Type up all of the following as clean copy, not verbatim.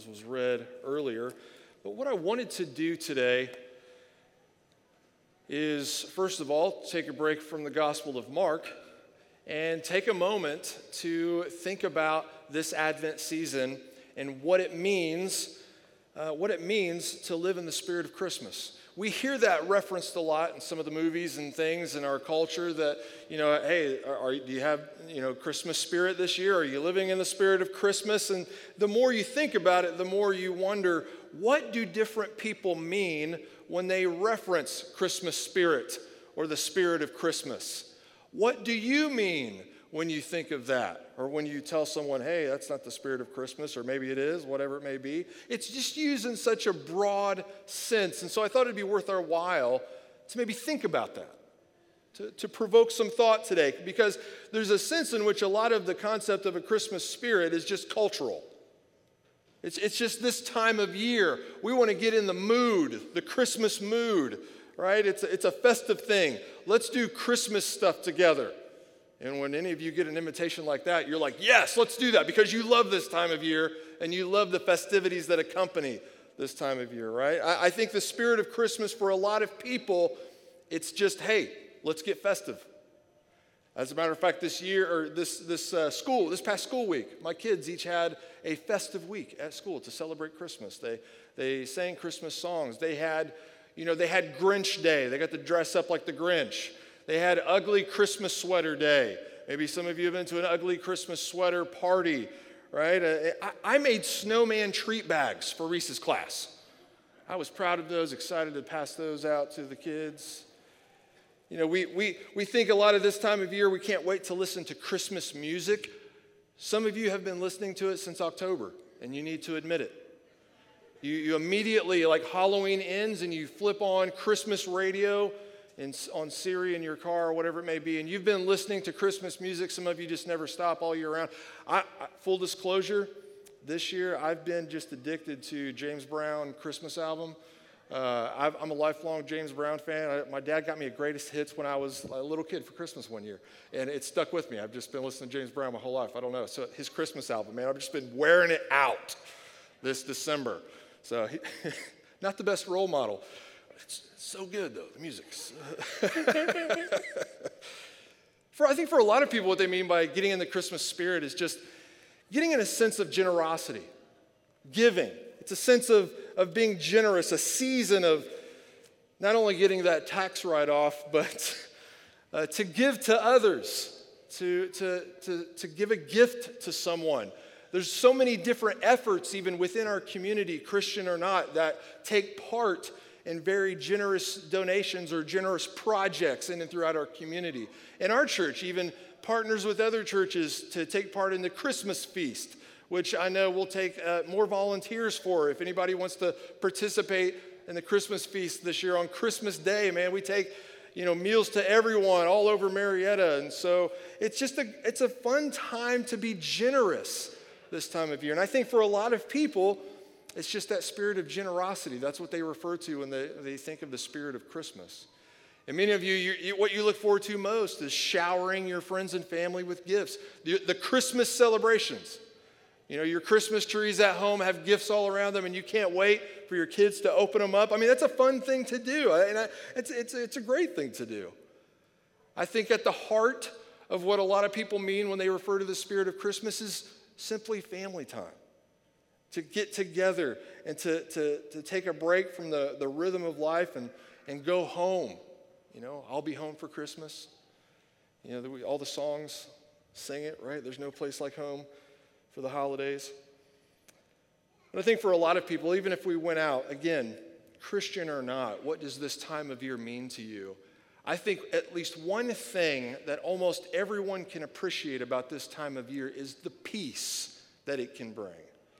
as was read earlier. But what I wanted to do today is, first of all, take a break from the Gospel of Mark and take a moment to think about this Advent season and what it means to live in the spirit of Christmas. We hear that referenced a lot in some of the movies and things in our culture that, hey, do you have, Christmas spirit this year? Are you living in the spirit of Christmas? And the more you think about it, the more you wonder, what do different people mean when they reference Christmas spirit or the spirit of Christmas? What do you mean when you think of that? Or when you tell someone, hey, that's not the spirit of Christmas, or maybe it is, whatever it may be. It's just used in such a broad sense. And so I thought it'd be worth our while to maybe think about that, to provoke some thought today, because there's a sense in which a lot of the concept of a Christmas spirit is just cultural. It's just this time of year. We want to get in the mood, the Christmas mood, right? It's a festive thing. Let's do Christmas stuff together. And when any of you get an invitation like that, you're like, yes, let's do that, because you love this time of year and you love the festivities that accompany this time of year, right? I think the spirit of Christmas for a lot of people, it's just, hey, let's get festive. As a matter of fact, this past school week, my kids each had a festive week at school to celebrate Christmas. They sang Christmas songs. They had Grinch Day. They got to dress up like the Grinch. They had Ugly Christmas Sweater Day. Maybe some of you have been to an ugly Christmas sweater party, right? I made snowman treat bags for Reese's class. I was proud of those, excited to pass those out to the kids. We think a lot of this time of year we can't wait to listen to Christmas music. Some of you have been listening to it since October, and you need to admit it. You immediately, like Halloween ends, and you flip on Christmas radio on Siri in your car or whatever it may be, and you've been listening to Christmas music. Some of you just never stop all year round. Full disclosure, this year I've been just addicted to James Brown Christmas album. I'm a lifelong James Brown fan. My dad got me a greatest hits when I was a little kid for Christmas one year, and it stuck with me. I've just been listening to James Brown my whole life. I don't know. So his Christmas album, man, I've just been wearing it out this December. So not the best role model. It's so good, though, the music's. I think for a lot of people, what they mean by getting in the Christmas spirit is just getting in a sense of generosity, giving. It's a sense of being generous, a season of not only getting that tax write-off, but to give to others, to give a gift to someone. There's so many different efforts, even within our community, Christian or not, that take part in very generous donations or generous projects in and throughout our community. And our church even partners with other churches to take part in the Christmas feast, which I know we'll take more volunteers for. If anybody wants to participate in the Christmas feast this year on Christmas Day, man, we take meals to everyone all over Marietta. And so it's a fun time to be generous this time of year. And I think for a lot of people, it's just that spirit of generosity. That's what they refer to when they think of the spirit of Christmas. And many of you, what you look forward to most is showering your friends and family with gifts. The Christmas celebrations. Your Christmas trees at home have gifts all around them, and you can't wait for your kids to open them up. I mean, that's a fun thing to do, and it's a great thing to do. I think at the heart of what a lot of people mean when they refer to the spirit of Christmas is simply family time. To get together and to take a break from the rhythm of life and go home. I'll be home for Christmas. All the songs sing it, right? There's no place like home for the holidays. But I think for a lot of people, even if we went out, again, Christian or not, what does this time of year mean to you? I think at least one thing that almost everyone can appreciate about this time of year is the peace that it can bring.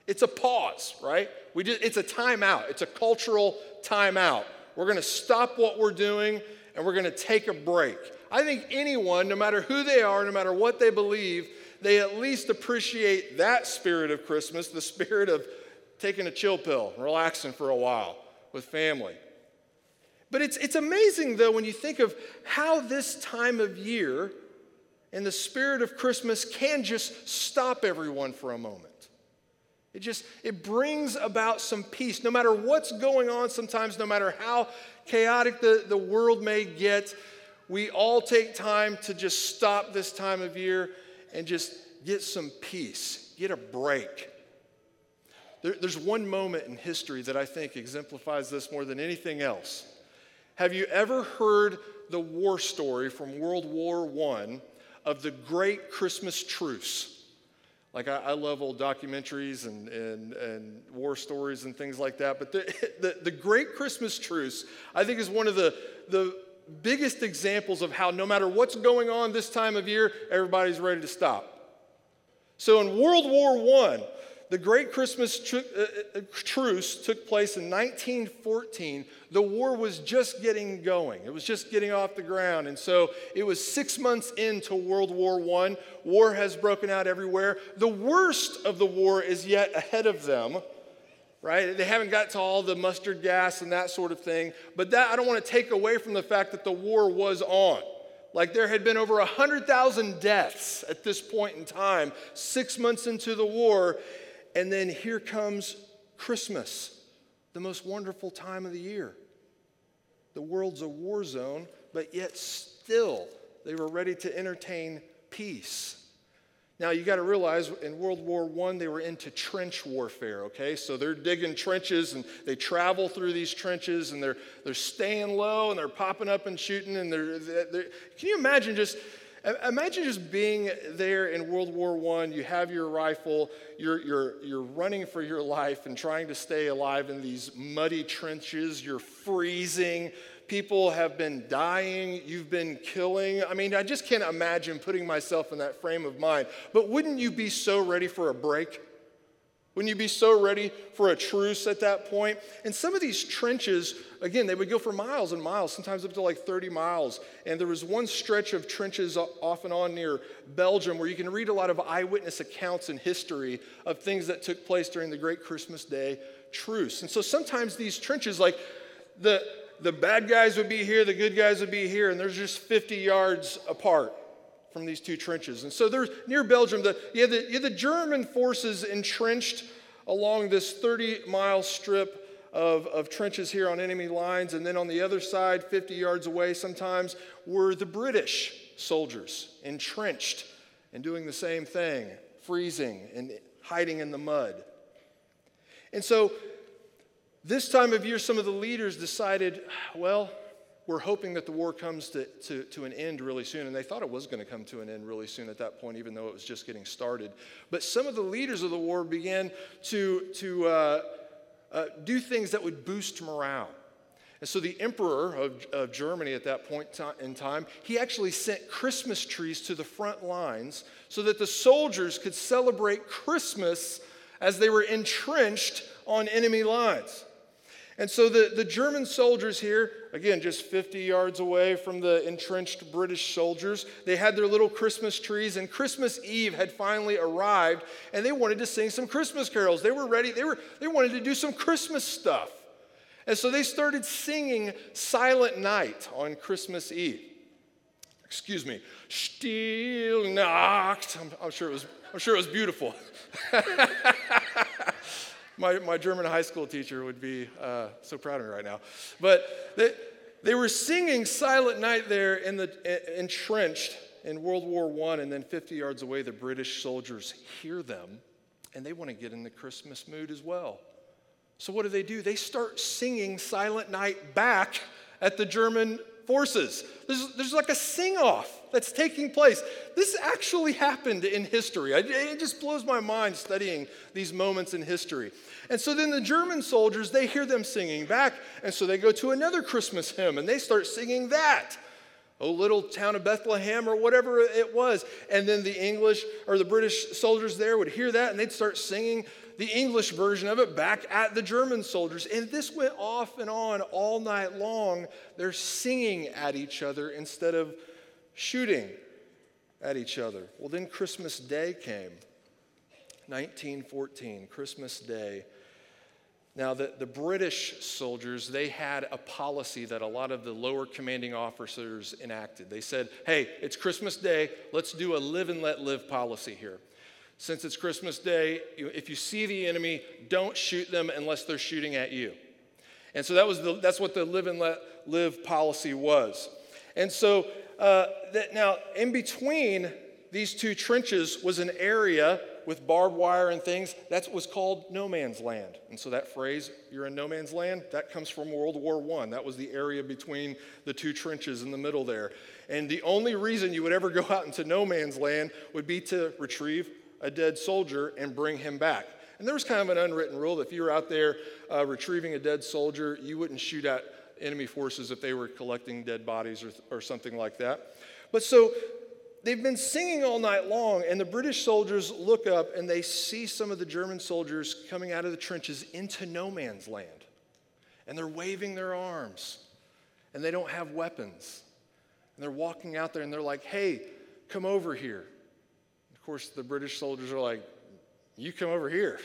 It's a pause, right? It's a timeout. It's a cultural timeout. We're going to stop what we're doing, and we're going to take a break. I think anyone, no matter who they are, no matter what they believe, they at least appreciate that spirit of Christmas, the spirit of taking a chill pill, relaxing for a while with family. But it's amazing, though, when you think of how this time of year and the spirit of Christmas can just stop everyone for a moment. It brings about some peace. No matter what's going on sometimes, no matter how chaotic the world may get, we all take time to just stop this time of year and just get some peace, get a break. There's one moment in history that I think exemplifies this more than anything else. Have you ever heard the war story from World War I of the Great Christmas Truce? Like, I love old documentaries and war stories and things like that. But the Great Christmas Truce, I think, is one of the biggest examples of how no matter what's going on this time of year, everybody's ready to stop. So in World War I, the Great Christmas Truce took place in 1914. The war was just getting going. It was just getting off the ground. And so it was 6 months into World War I. War has broken out everywhere. The worst of the war is yet ahead of them, right? They haven't got to all the mustard gas and that sort of thing. But that I don't want to take away from the fact that the war was on. Like, there had been over 100,000 deaths at this point in time, 6 months into the war. And then here comes Christmas, the most wonderful time of the year. The world's a war zone, but yet still they were ready to entertain peace. Now, you got to realize in World War I, they were into trench warfare, okay? So they're digging trenches, and they travel through these trenches, and they're staying low, and they're popping up and shooting, and they're can you imagine just... Imagine just being there in World War I. You have your rifle. You're running for your life and trying to stay alive in these muddy trenches. You're freezing. People have been dying. You've been killing. I mean, I just can't imagine putting myself in that frame of mind. But wouldn't you be so ready for a break? Wouldn't you be so ready for a truce at that point? And some of these trenches, again, they would go for miles and miles, sometimes up to like 30 miles. And there was one stretch of trenches off and on near Belgium where you can read a lot of eyewitness accounts in history of things that took place during the Great Christmas Day Truce. And so sometimes these trenches, like the bad guys would be here, the good guys would be here, and they're just 50 yards apart from these two trenches. And so there's near Belgium, you had the German forces entrenched along this 30-mile strip of trenches here on enemy lines. And then on the other side, 50 yards away sometimes, were the British soldiers entrenched and doing the same thing, freezing and hiding in the mud. And so this time of year, some of the leaders decided, well, we're hoping that the war comes to an end really soon. And they thought it was going to come to an end really soon at that point, even though it was just getting started. But some of the leaders of the war began to do things that would boost morale. And so the emperor of Germany at that point in time, he actually sent Christmas trees to the front lines so that the soldiers could celebrate Christmas as they were entrenched on enemy lines. And so the German soldiers here, again, just 50 yards away from the entrenched British soldiers, they had their little Christmas trees, and Christmas Eve had finally arrived, and they wanted to sing some Christmas carols. They were ready. They wanted to do some Christmas stuff. And so they started singing Silent Night on Christmas Eve. Excuse me. Stille Nacht. I'm sure it was beautiful. My German high school teacher would be so proud of me right now. But they were singing Silent Night there in entrenched in World War I, and then 50 yards away, the British soldiers hear them, and they want to get in the Christmas mood as well. So what do? They start singing Silent Night back at the German forces. There's like a sing-off that's taking place. This actually happened in history. It just blows my mind studying these moments in history. And so then the German soldiers, they hear them singing back, and so they go to another Christmas hymn, and they start singing that. Oh, Little Town of Bethlehem, or whatever it was. And then the English or the British soldiers there would hear that, and they'd start singing the English version of it back at the German soldiers. And this went off and on all night long. They're singing at each other instead of shooting at each other. Well, then Christmas Day came, 1914, Christmas Day. Now, the British soldiers, they had a policy that a lot of the lower commanding officers enacted. They said, hey, it's Christmas Day. Let's do a live and let live policy here. Since it's Christmas Day, if you see the enemy, don't shoot them unless they're shooting at you. And so that's what the live and let live policy was. And so now in between these two trenches was an area with barbed wire and things that was called no man's land. And so that phrase, you're in no man's land, that comes from World War I. That was the area between the two trenches in the middle there. And the only reason you would ever go out into no man's land would be to retrieve a dead soldier and bring him back. And there was kind of an unwritten rule that if you were out there retrieving a dead soldier, you wouldn't shoot at enemy forces if they were collecting dead bodies or something like that. But so they've been singing all night long, and the British soldiers look up and they see some of the German soldiers coming out of the trenches into no man's land. And they're waving their arms, and they don't have weapons. And they're walking out there and they're like, hey, come over here. Of course, the British soldiers are like, you come over here.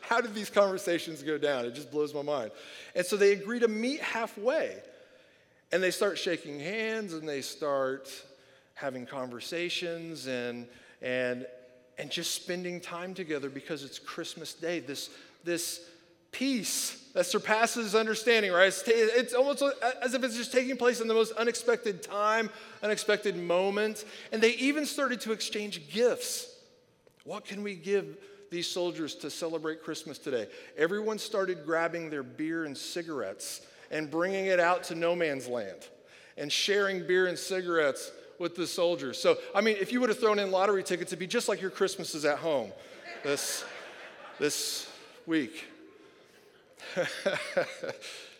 How did these conversations go down? It just blows my mind. And so they agree to meet halfway. And they start shaking hands and they start having conversations and just spending time together because it's Christmas Day. This peace that surpasses understanding, right? It's almost as if it's just taking place in the most unexpected time, unexpected moment. And they even started to exchange gifts. What can we give these soldiers to celebrate Christmas today? Everyone started grabbing their beer and cigarettes and bringing it out to no man's land and sharing beer and cigarettes with the soldiers. So, I mean, if you would have thrown in lottery tickets, it'd be just like your Christmases at home this week.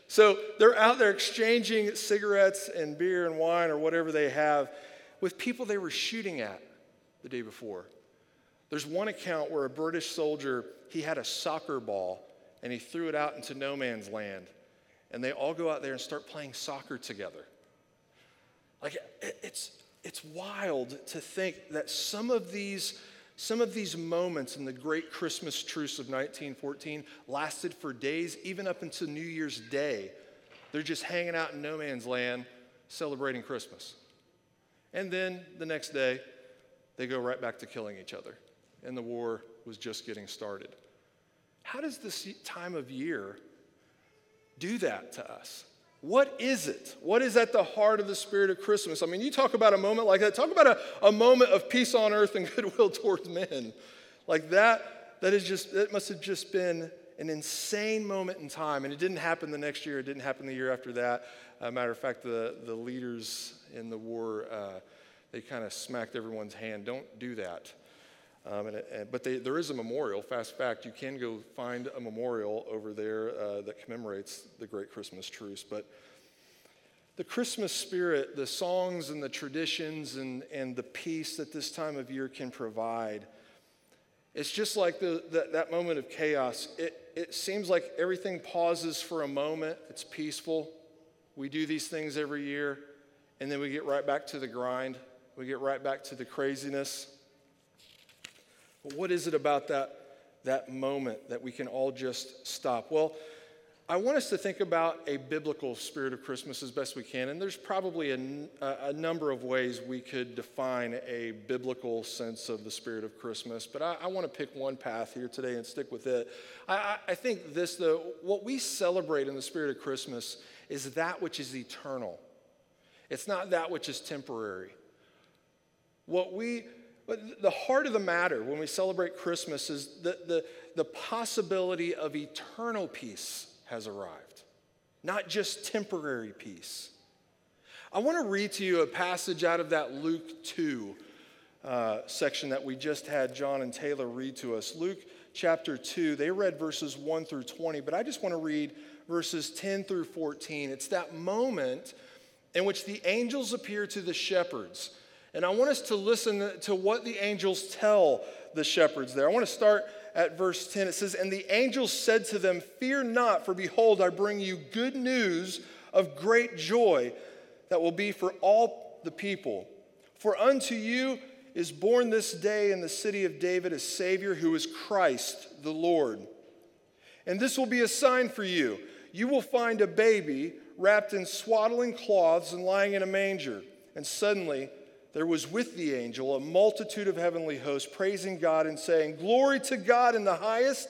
So they're out there exchanging cigarettes and beer and wine or whatever they have with people they were shooting at the day before. There's one account where a British soldier, he had a soccer ball and he threw it out into no man's land. And they all go out there and start playing soccer together. Like, it's wild to think that some of these moments in the Great Christmas Truce of 1914 lasted for days, even up until New Year's Day. They're just hanging out in no man's land, celebrating Christmas. And then the next day, they go right back to killing each other. And the war was just getting started. How does this time of year do that to us? What is it? What is at the heart of the spirit of Christmas? I mean, you talk about a moment like that. Talk about a moment of peace on earth and goodwill towards men. Like that must have just been an insane moment in time. And it didn't happen the next year. It didn't happen the year after that. Matter of fact, the leaders in the war, they kind of smacked everyone's hand. Don't do that. There is a memorial. Fast fact, you can go find a memorial over there that commemorates the Great Christmas Truce. But the Christmas spirit, the songs and the traditions and the peace that this time of year can provide, it's just like that moment of chaos. It seems like everything pauses for a moment. It's peaceful. We do these things every year, and then we get right back to the grind. We get right back to the craziness. But what is it about that moment that we can all just stop? Well, I want us to think about a biblical spirit of Christmas as best we can, and there's probably a number of ways we could define a biblical sense of the spirit of Christmas, but I want to pick one path here today and stick with it. I think this, though, what we celebrate in the spirit of Christmas is that which is eternal. It's not that which is temporary. But the heart of the matter when we celebrate Christmas is the possibility of eternal peace has arrived, not just temporary peace. I want to read to you a passage out of that Luke 2 section that we just had John and Taylor read to us. Luke chapter 2, they read verses 1 through 20, but I just want to read verses 10 through 14. It's that moment in which the angels appear to the shepherds. And I want us to listen to what the angels tell the shepherds there. I want to start at verse 10. It says, "And the angels said to them, 'Fear not, for behold, I bring you good news of great joy that will be for all the people. For unto you is born this day in the city of David a Savior who is Christ the Lord. And this will be a sign for you. You will find a baby wrapped in swaddling cloths and lying in a manger.' And suddenly there was with the angel a multitude of heavenly hosts praising God and saying, "Glory to God in the highest,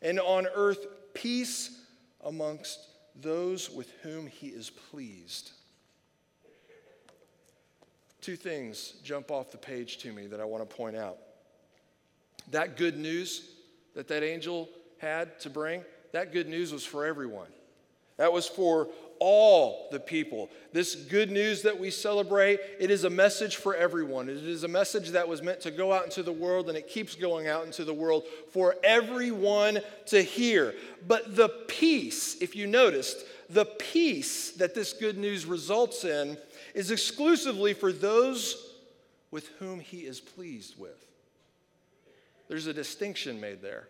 and on earth peace amongst those with whom he is pleased." Two things jump off the page to me that I want to point out. That good news that that angel had to bring, that good news was for everyone. That was for all the people. This good news that we celebrate, it is a message for everyone. It is a message that was meant to go out into the world, and it keeps going out into the world for everyone to hear. But the peace, if you noticed, the peace that this good news results in is exclusively for those with whom he is pleased with. There's a distinction made there.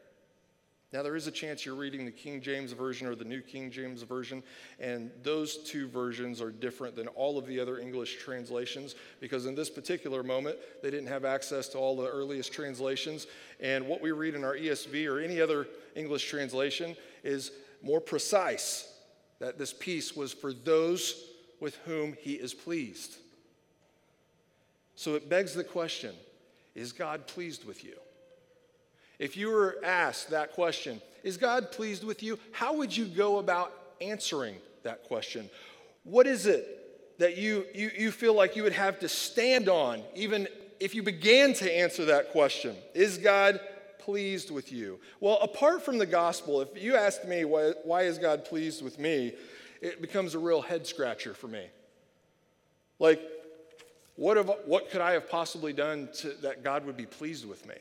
Now, there is a chance you're reading the King James Version or the New King James Version, and those two versions are different than all of the other English translations, because in this particular moment, they didn't have access to all the earliest translations, and what we read in our ESV or any other English translation is more precise, that this peace was for those with whom he is pleased. So it begs the question, is God pleased with you? If you were asked that question, is God pleased with you? How would you go about answering that question? What is it that you feel like you would have to stand on, even if you began to answer that question? Is God pleased with you? Well, apart from the gospel, if you asked me, why is God pleased with me, it becomes a real head scratcher for me. Like, what could I have possibly done that God would be pleased with me?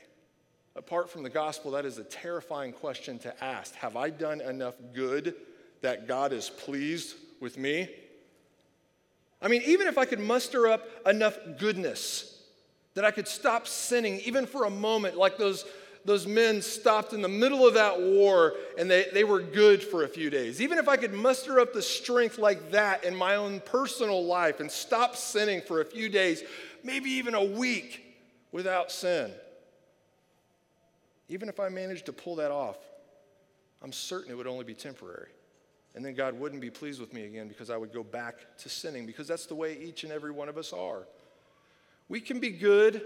Apart from the gospel, that is a terrifying question to ask. Have I done enough good that God is pleased with me? I mean, even if I could muster up enough goodness that I could stop sinning, even for a moment, like those men stopped in the middle of that war and they were good for a few days. Even if I could muster up the strength like that in my own personal life and stop sinning for a few days, maybe even a week without sin, even if I managed to pull that off, I'm certain it would only be temporary. And then God wouldn't be pleased with me again, because I would go back to sinning, because that's the way each and every one of us are. We can be good,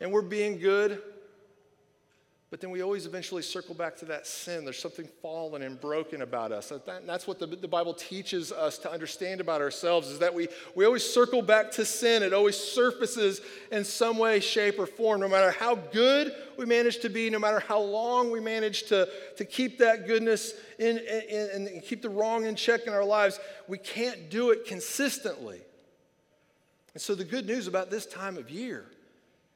and we're being good, but then we always eventually circle back to that sin. There's something fallen and broken about us. And that's what the Bible teaches us to understand about ourselves, is that we always circle back to sin. It always surfaces in some way, shape, or form. No matter how good we manage to be, no matter how long we manage to keep that goodness and keep the wrong in check in our lives, we can't do it consistently. And so the good news about this time of year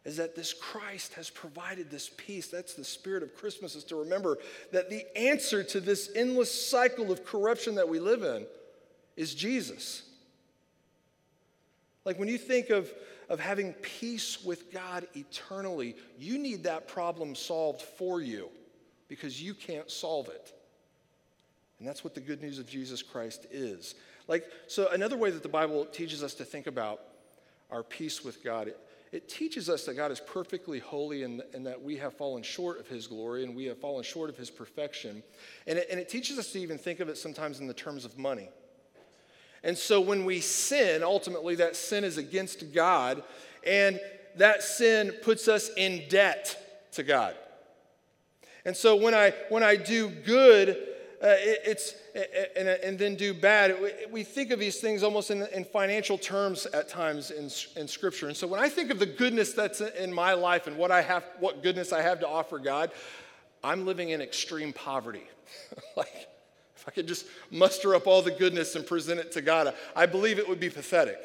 is that this Christ has provided this peace. That's the spirit of Christmas, is to remember that the answer to this endless cycle of corruption that we live in is Jesus. Like, when you think of having peace with God eternally, you need that problem solved for you, because you can't solve it. And that's what the good news of Jesus Christ is. Like, so another way that the Bible teaches us to think about our peace with God, it teaches us that God is perfectly holy, and that we have fallen short of his glory, and we have fallen short of his perfection. And it teaches us to even think of it sometimes in the terms of money. And so when we sin, ultimately that sin is against God, and that sin puts us in debt to God. And so when I do good, then do bad. We think of these things almost in financial terms at times in Scripture. And so when I think of the goodness that's in my life and what goodness I have to offer God, I'm living in extreme poverty. Like, if I could just muster up all the goodness and present it to God, I believe it would be pathetic,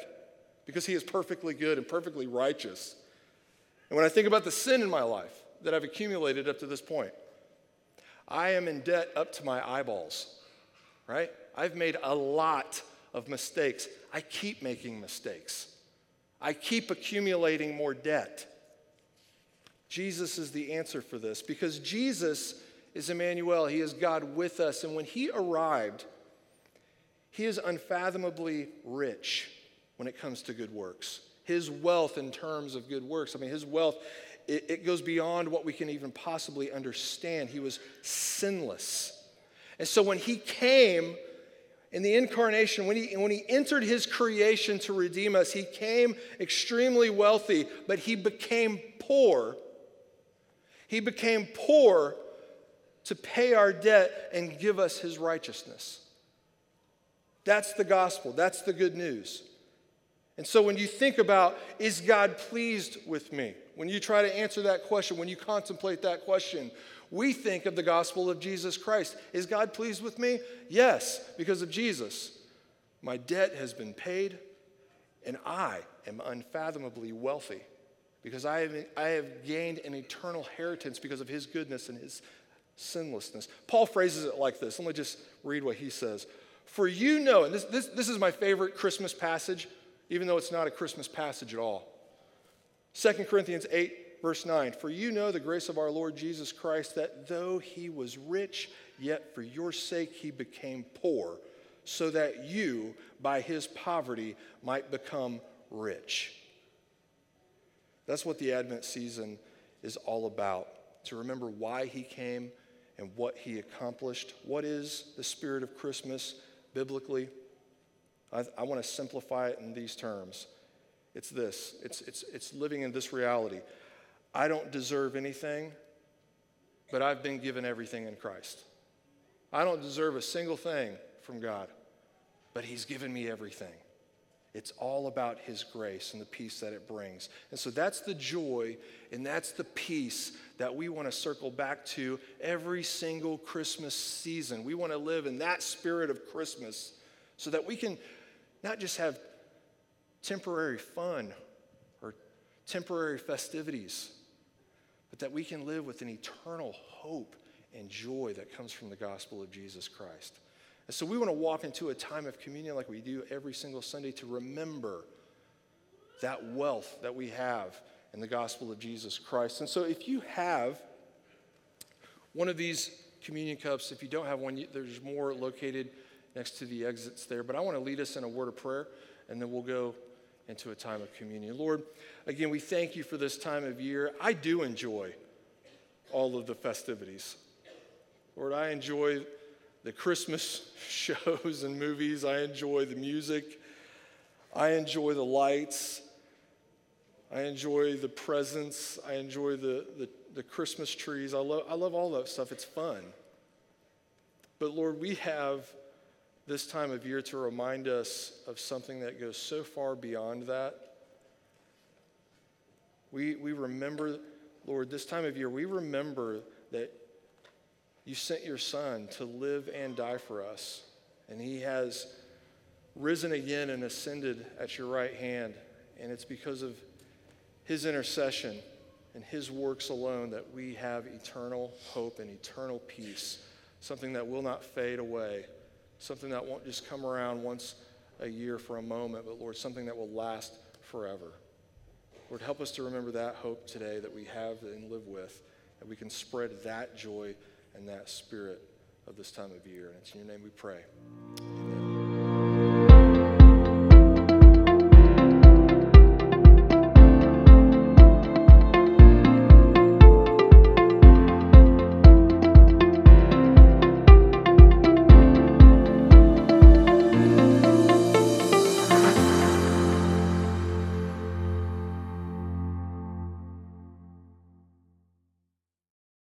because he is perfectly good and perfectly righteous. And when I think about the sin in my life that I've accumulated up to this point, I am in debt up to my eyeballs, right? I've made a lot of mistakes. I keep making mistakes. I keep accumulating more debt. Jesus is the answer for this, because Jesus is Emmanuel. He is God with us. And when he arrived, he is unfathomably rich when it comes to good works. His wealth in terms of good works, I mean, his wealth, it goes beyond what we can even possibly understand. He was sinless. And so when he came, In the incarnation, when he entered his creation to redeem us, he came extremely wealthy, but he became poor. He became poor to pay our debt and give us his righteousness. That's the gospel. That's the good news. And so when you think about, is God pleased with me? When you try to answer that question, when you contemplate that question, we think of the gospel of Jesus Christ. Is God pleased with me? Yes, because of Jesus. My debt has been paid, and I am unfathomably wealthy because I have gained an eternal inheritance because of his goodness and his sinlessness. Paul phrases it like this. Let me just read what he says. For you know, and this is my favorite Christmas passage, even though it's not a Christmas passage at all. 2 Corinthians 8, verse 9. For you know the grace of our Lord Jesus Christ, that though he was rich, yet for your sake he became poor, so that you, by his poverty, might become rich. That's what the Advent season is all about, to remember why he came and what he accomplished. What is the spirit of Christmas biblically? I want to simplify it in these terms. It's this. It's living in this reality. I don't deserve anything, but I've been given everything in Christ. I don't deserve a single thing from God, but he's given me everything. It's all about his grace and the peace that it brings. And so that's the joy and that's the peace that we want to circle back to every single Christmas season. We want to live in that spirit of Christmas so that we can not just have temporary fun or temporary festivities, but that we can live with an eternal hope and joy that comes from the gospel of Jesus Christ. And so we want to walk into a time of communion like we do every single Sunday to remember that wealth that we have in the gospel of Jesus Christ. And so if you have one of these communion cups, if you don't have one, there's more located next to the exits there. But I want to lead us in a word of prayer, and then we'll go into a time of communion. Lord, again, we thank you for this time of year. I do enjoy all of the festivities. Lord, I enjoy the Christmas shows and movies. I enjoy the music. I enjoy the lights. I enjoy the presents. I enjoy the Christmas trees. I love all that stuff. It's fun. But Lord, we have this time of year to remind us of something that goes so far beyond that. We remember, Lord, this time of year, we remember that you sent your son to live and die for us. And he has risen again and ascended at your right hand. And it's because of his intercession and his works alone that we have eternal hope and eternal peace, something that will not fade away, something that won't just come around once a year for a moment, but Lord, something that will last forever. Lord, help us to remember that hope today that we have and live with, that we can spread that joy and that spirit of this time of year. And it's in your name we pray.